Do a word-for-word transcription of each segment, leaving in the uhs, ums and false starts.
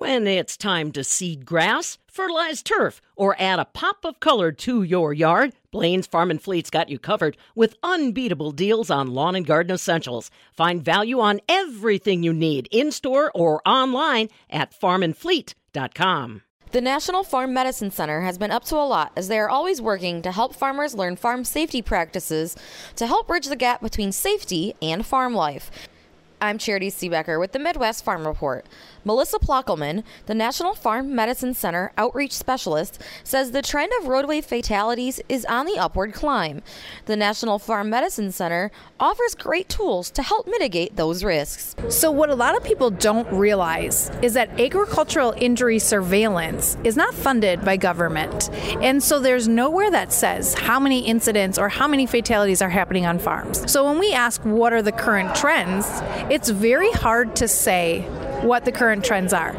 when it's time to seed grass, fertilize turf, or add a pop of color to your yard, Blaine's Farm and Fleet's got you covered with unbeatable deals on lawn and garden essentials. Find value on everything you need in-store or online at farm and fleet dot com. The National Farm Medicine Center has been up to a lot as they are always working to help farmers learn farm safety practices to help bridge the gap between safety and farm life. I'm Charity Seebecker with the Midwest Farm Report. Melissa Ploeckelman, the National Farm Medicine Center Outreach Specialist, says the trend of roadway fatalities is on the upward climb. The National Farm Medicine Center offers great tools to help mitigate those risks. So what a lot of people don't realize is that agricultural injury surveillance is not funded by government. And so there's nowhere that says how many incidents or how many fatalities are happening on farms. So when we ask what are the current trends, it's very hard to say what the current trends are.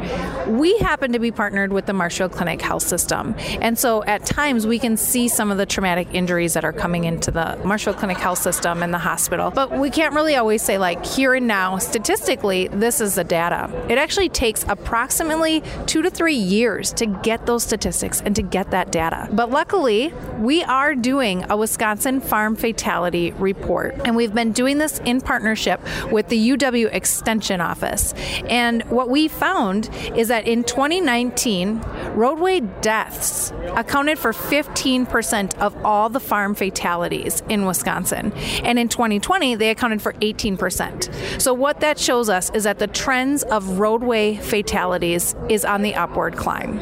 We happen to be partnered with the Marshall Clinic Health System, and so at times we can see some of the traumatic injuries that are coming into the Marshall Clinic Health System and the hospital, but we can't really always say, like, here and now, statistically, this is the data. It actually takes approximately two to three years to get those statistics and to get that data. But luckily, we are doing a Wisconsin Farm Fatality Report, and we've been doing this in partnership with the U W Extension Office. And And what we found is that in twenty nineteen, roadway deaths accounted for fifteen percent of all the farm fatalities in Wisconsin. And in twenty twenty, they accounted for eighteen percent. So what that shows us is that the trends of roadway fatalities is on the upward climb.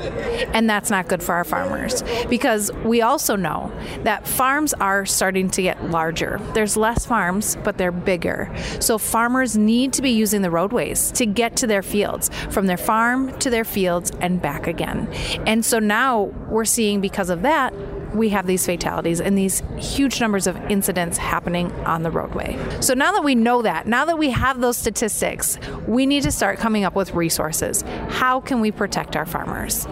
And that's not good for our farmers, because we also know that farms are starting to get larger. There's less farms, but they're bigger. So farmers need to be using the roadways to get to their fields, from their farm to their fields and back again. And so now we're seeing, because of that, we have these fatalities and these huge numbers of incidents happening on the roadway. So now that we know that, now that we have those statistics, we need to start coming up with resources. How can we protect our farmers?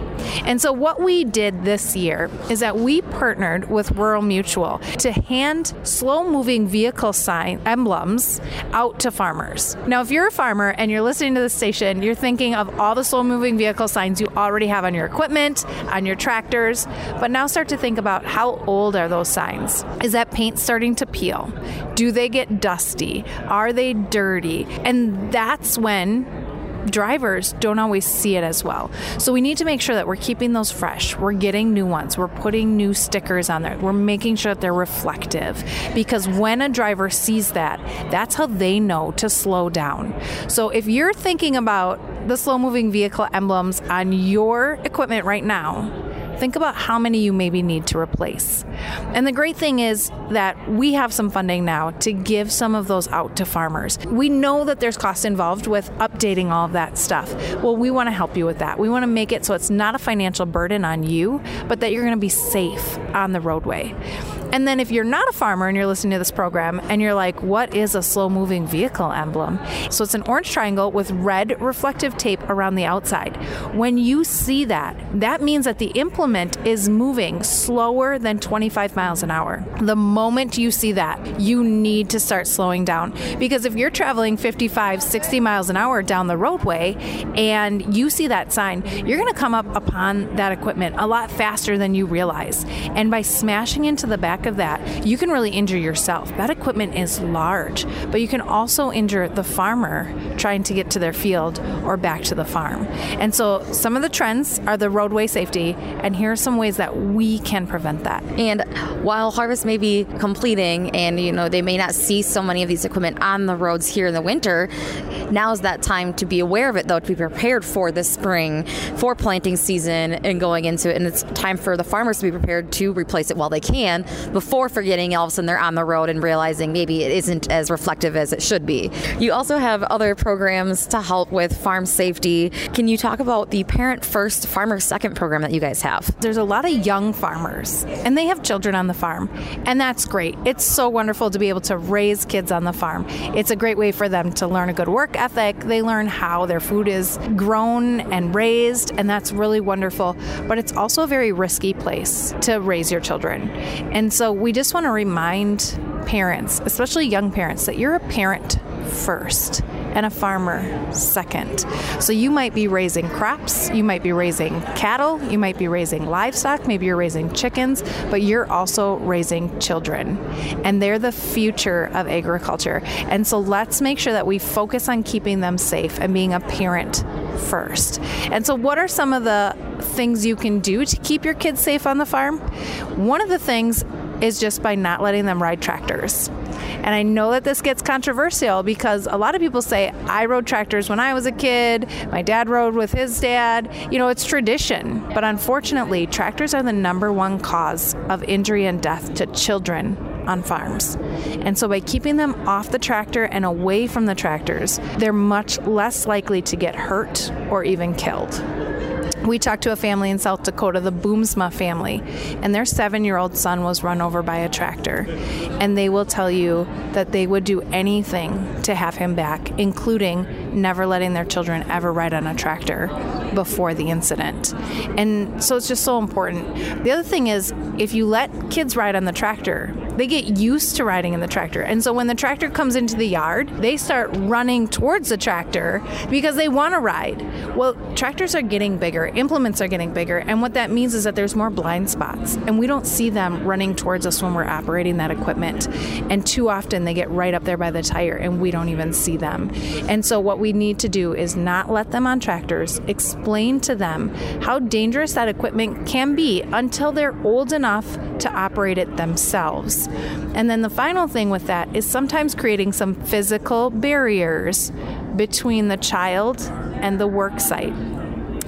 And so what we did this year is that we partnered with Rural Mutual to hand slow-moving vehicle sign emblems out to farmers. Now, if you're a farmer and you're listening to this station, you're thinking of all the slow-moving vehicle signs you already have on your equipment, on your tractors, but now start to think about About how old are those signs? Is that paint starting to peel? Do they get dusty? Are they dirty? And that's when drivers don't always see it as well. So we need to make sure that we're keeping those fresh. We're getting new ones. We're putting new stickers on there. We're making sure that they're reflective, because when a driver sees that, that's how they know to slow down. So if you're thinking about the slow-moving vehicle emblems on your equipment right now, think about how many you maybe need to replace. And the great thing is that we have some funding now to give some of those out to farmers. We know that there's cost involved with updating all of that stuff. Well, we want to help you with that. We want to make it so it's not a financial burden on you, but that you're going to be safe on the roadway. And then if you're not a farmer and you're listening to this program and you're like, what is a slow-moving vehicle emblem? So it's an orange triangle with red reflective tape around the outside. When you see that, that means that the implement is moving slower than twenty-five miles an hour. The moment you see that, you need to start slowing down, because if you're traveling fifty-five, sixty miles an hour down the roadway and you see that sign, you're going to come up upon that equipment a lot faster than you realize. And by smashing into the back of that, you can really injure yourself. That equipment is large, but you can also injure the farmer trying to get to their field or back to the farm. And so some of the trends are the roadway safety, and here are some ways that we can prevent that. And while harvest may be completing and, you know, they may not see so many of these equipment on the roads here in the winter, now is that time to be aware of it, though, to be prepared for the spring, for planting season and going into it. And it's time for the farmers to be prepared to replace it while they can, before forgetting all of a sudden they're on the road and realizing maybe it isn't as reflective as it should be. You also have other programs to help with farm safety. Can you talk about the Parent First, Farmer Second program that you guys have? There's a lot of young farmers, and they have children on the farm, and that's great. It's so wonderful to be able to raise kids on the farm. It's a great way for them to learn a good work ethic. They learn how their food is grown and raised, and that's really wonderful. But it's also a very risky place to raise your children. And And so we just want to remind parents, especially young parents, that you're a parent first. and a farmer second. So you might be raising crops, you might be raising cattle, you might be raising livestock, maybe you're raising chickens, but you're also raising children. And they're the future of agriculture. And so let's make sure that we focus on keeping them safe and being a parent first. And so what are some of the things you can do to keep your kids safe on the farm? One of the things is just by not letting them ride tractors. And I know that this gets controversial because a lot of people say, I rode tractors when I was a kid, my dad rode with his dad, you know, it's tradition. But unfortunately, tractors are the number one cause of injury and death to children on farms. And so by keeping them off the tractor and away from the tractors, they're much less likely to get hurt or even killed. We talked to a family in South Dakota, the Boomsma family, and their seven-year-old son was run over by a tractor. And they will tell you that they would do anything to have him back, including never letting their children ever ride on a tractor before the incident. And so it's just so important. The other thing is, if you let kids ride on the tractor, they get used to riding in the tractor. And so when the tractor comes into the yard, they start running towards the tractor because they want to ride. Well, tractors are getting bigger. Implements are getting bigger, and what that means is that there's more blind spots, and we don't see them running towards us when we're operating that equipment. And too often they get right up there by the tire and we don't even see them. And so what we need to do is not let them on tractors, explain to them how dangerous that equipment can be until they're old enough to operate it themselves. And then the final thing with that is sometimes creating some physical barriers between the child and the work site.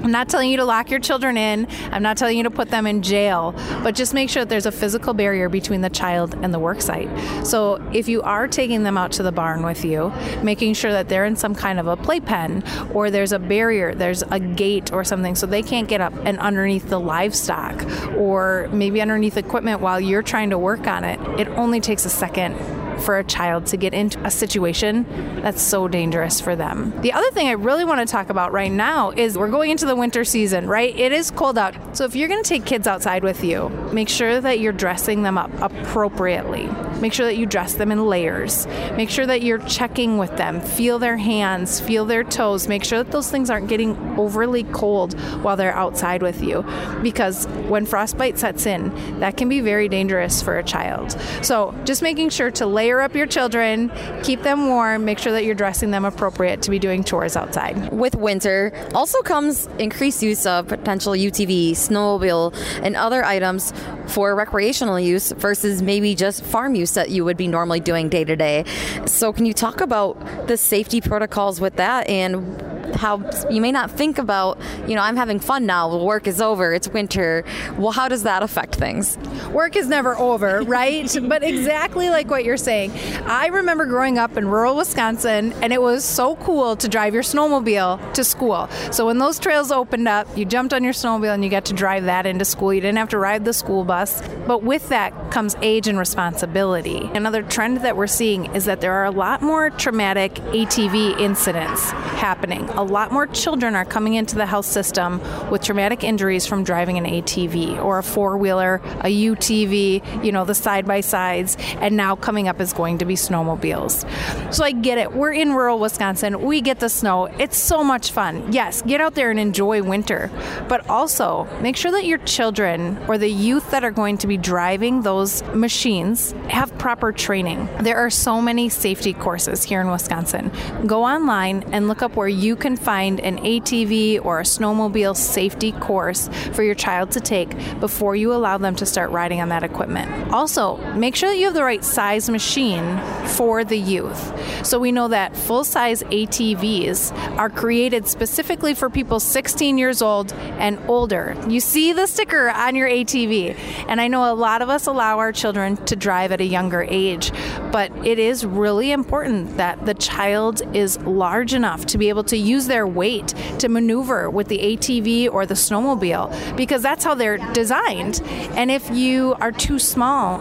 I'm not telling you to lock your children in. I'm not telling you to put them in jail, but just make sure that there's a physical barrier between the child and the work site. So if you are taking them out to the barn with you, making sure that they're in some kind of a playpen, or there's a barrier, there's a gate or something, so they can't get up and underneath the livestock or maybe underneath equipment while you're trying to work on it. It only takes a second for a child to get into a situation that's so dangerous for them. The other thing I really want to talk about right now is we're going into the winter season, right? It is cold out. So if you're going to take kids outside with you, make sure that you're dressing them up appropriately. Make sure that you dress them in layers. Make sure that you're checking with them. Feel their hands, feel their toes. Make sure that those things aren't getting overly cold while they're outside with you, because when frostbite sets in, that can be very dangerous for a child. So just making sure to layer up your children, keep them warm, make sure that you're dressing them appropriate to be doing chores outside. With winter also comes increased use of potential U T V, snowmobile, and other items for recreational use versus maybe just farm use that you would be normally doing day to day. So can you talk about the safety protocols with that and how you may not think about, you know, I'm having fun now, work is over, it's winter. Well, how does that affect things? Work is never over, right? But exactly like what you're saying. I remember growing up in rural Wisconsin, and it was so cool to drive your snowmobile to school. So when those trails opened up, you jumped on your snowmobile and you got to drive that into school. You didn't have to ride the school bus. But with that comes age and responsibility. Another trend that we're seeing is that there are a lot more traumatic A T V incidents happening. A lot more children are coming into the health system with traumatic injuries from driving an A T V or a four-wheeler, a U T V, you know, the side-by-sides, and now coming up is going to be snowmobiles. So I get it. We're in rural Wisconsin. We get the snow. It's so much fun. Yes, get out there and enjoy winter, but also make sure that your children or the youth that are going to be driving those machines have proper training. There are so many safety courses here in Wisconsin. Go online and look up where you can find an A T V or a snowmobile safety course for your child to take before you allow them to start riding on that equipment. Also, make sure that you have the right size machine for the youth. So we know that full-size A T Vs are created specifically for people sixteen years old and older. You see the sticker on your A T V. And I know a lot of us allow our children to drive at a younger age, but it is really important that the child is large enough to be able to use their weight to maneuver with the A T V or the snowmobile, because that's how they're designed. And if you are too small,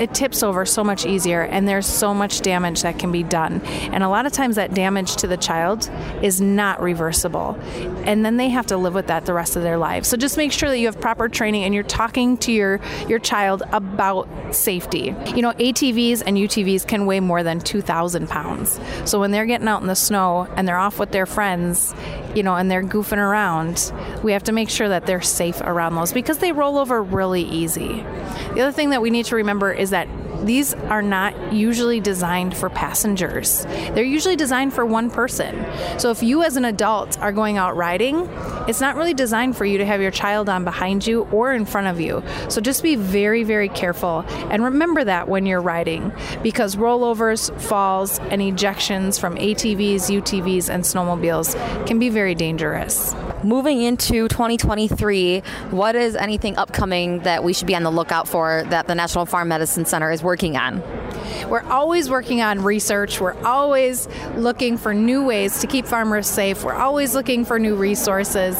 it tips over so much easier, and there's so much damage that can be done. And a lot of times that damage to the child is not reversible. And then they have to live with that the rest of their lives. So just make sure that you have proper training and you're talking to your, your child about safety. You know, A T Vs and U T Vs can weigh more than two thousand pounds. So when they're getting out in the snow and they're off with their friends, you know, and they're goofing around, we have to make sure that they're safe around those because they roll over really easy. The other thing that we need to remember is that these are not usually designed for passengers. They're usually designed for one person. So if you as an adult are going out riding, it's not really designed for you to have your child on behind you or in front of you. So just be very, very careful and remember that when you're riding, because rollovers, falls, and ejections from A T Vs, U T Vs, and snowmobiles can be very dangerous. Moving into twenty twenty-three, what is anything upcoming that we should be on the lookout for that the National Farm Medicine Center is working on? We're always working on research. We're always looking for new ways to keep farmers safe. We're always looking for new resources.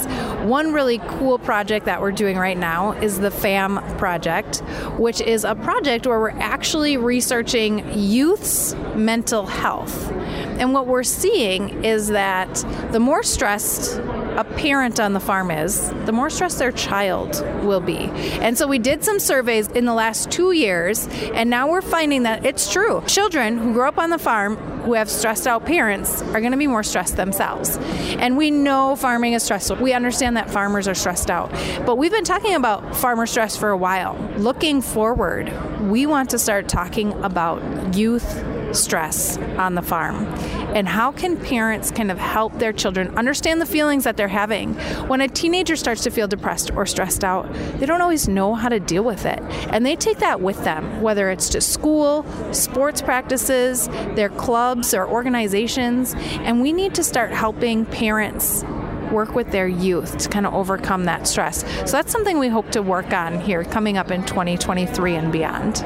One really cool project that we're doing right now is the FAM project, which is a project where we're actually researching youth's mental health. And what we're seeing is that the more stressed a parent on the farm is, the more stressed their child will be. And so we did some surveys in the last two years, and now we're finding that it's true. Children who grow up on the farm who have stressed out parents are going to be more stressed themselves. And we know farming is stressful. We understand that farmers are stressed out. But we've been talking about farmer stress for a while. Looking forward, we want to start talking about youth stress on the farm and how can parents kind of help their children understand the feelings that they're having. When a teenager starts to feel depressed or stressed out, they don't always know how to deal with it, and they take that with them, whether it's to school, sports practices, their clubs or organizations, and we need to start helping parents work with their youth to kind of overcome that stress. So that's something we hope to work on here coming up in twenty twenty-three and beyond.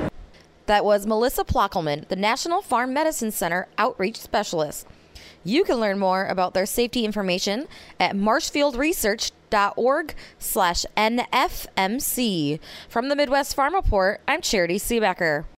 That was Melissa Ploeckelman, the National Farm Medicine Center Outreach Specialist. You can learn more about their safety information at marshfieldresearch.org slash NFMC. From the Midwest Farm Report, I'm Charity Seebecker.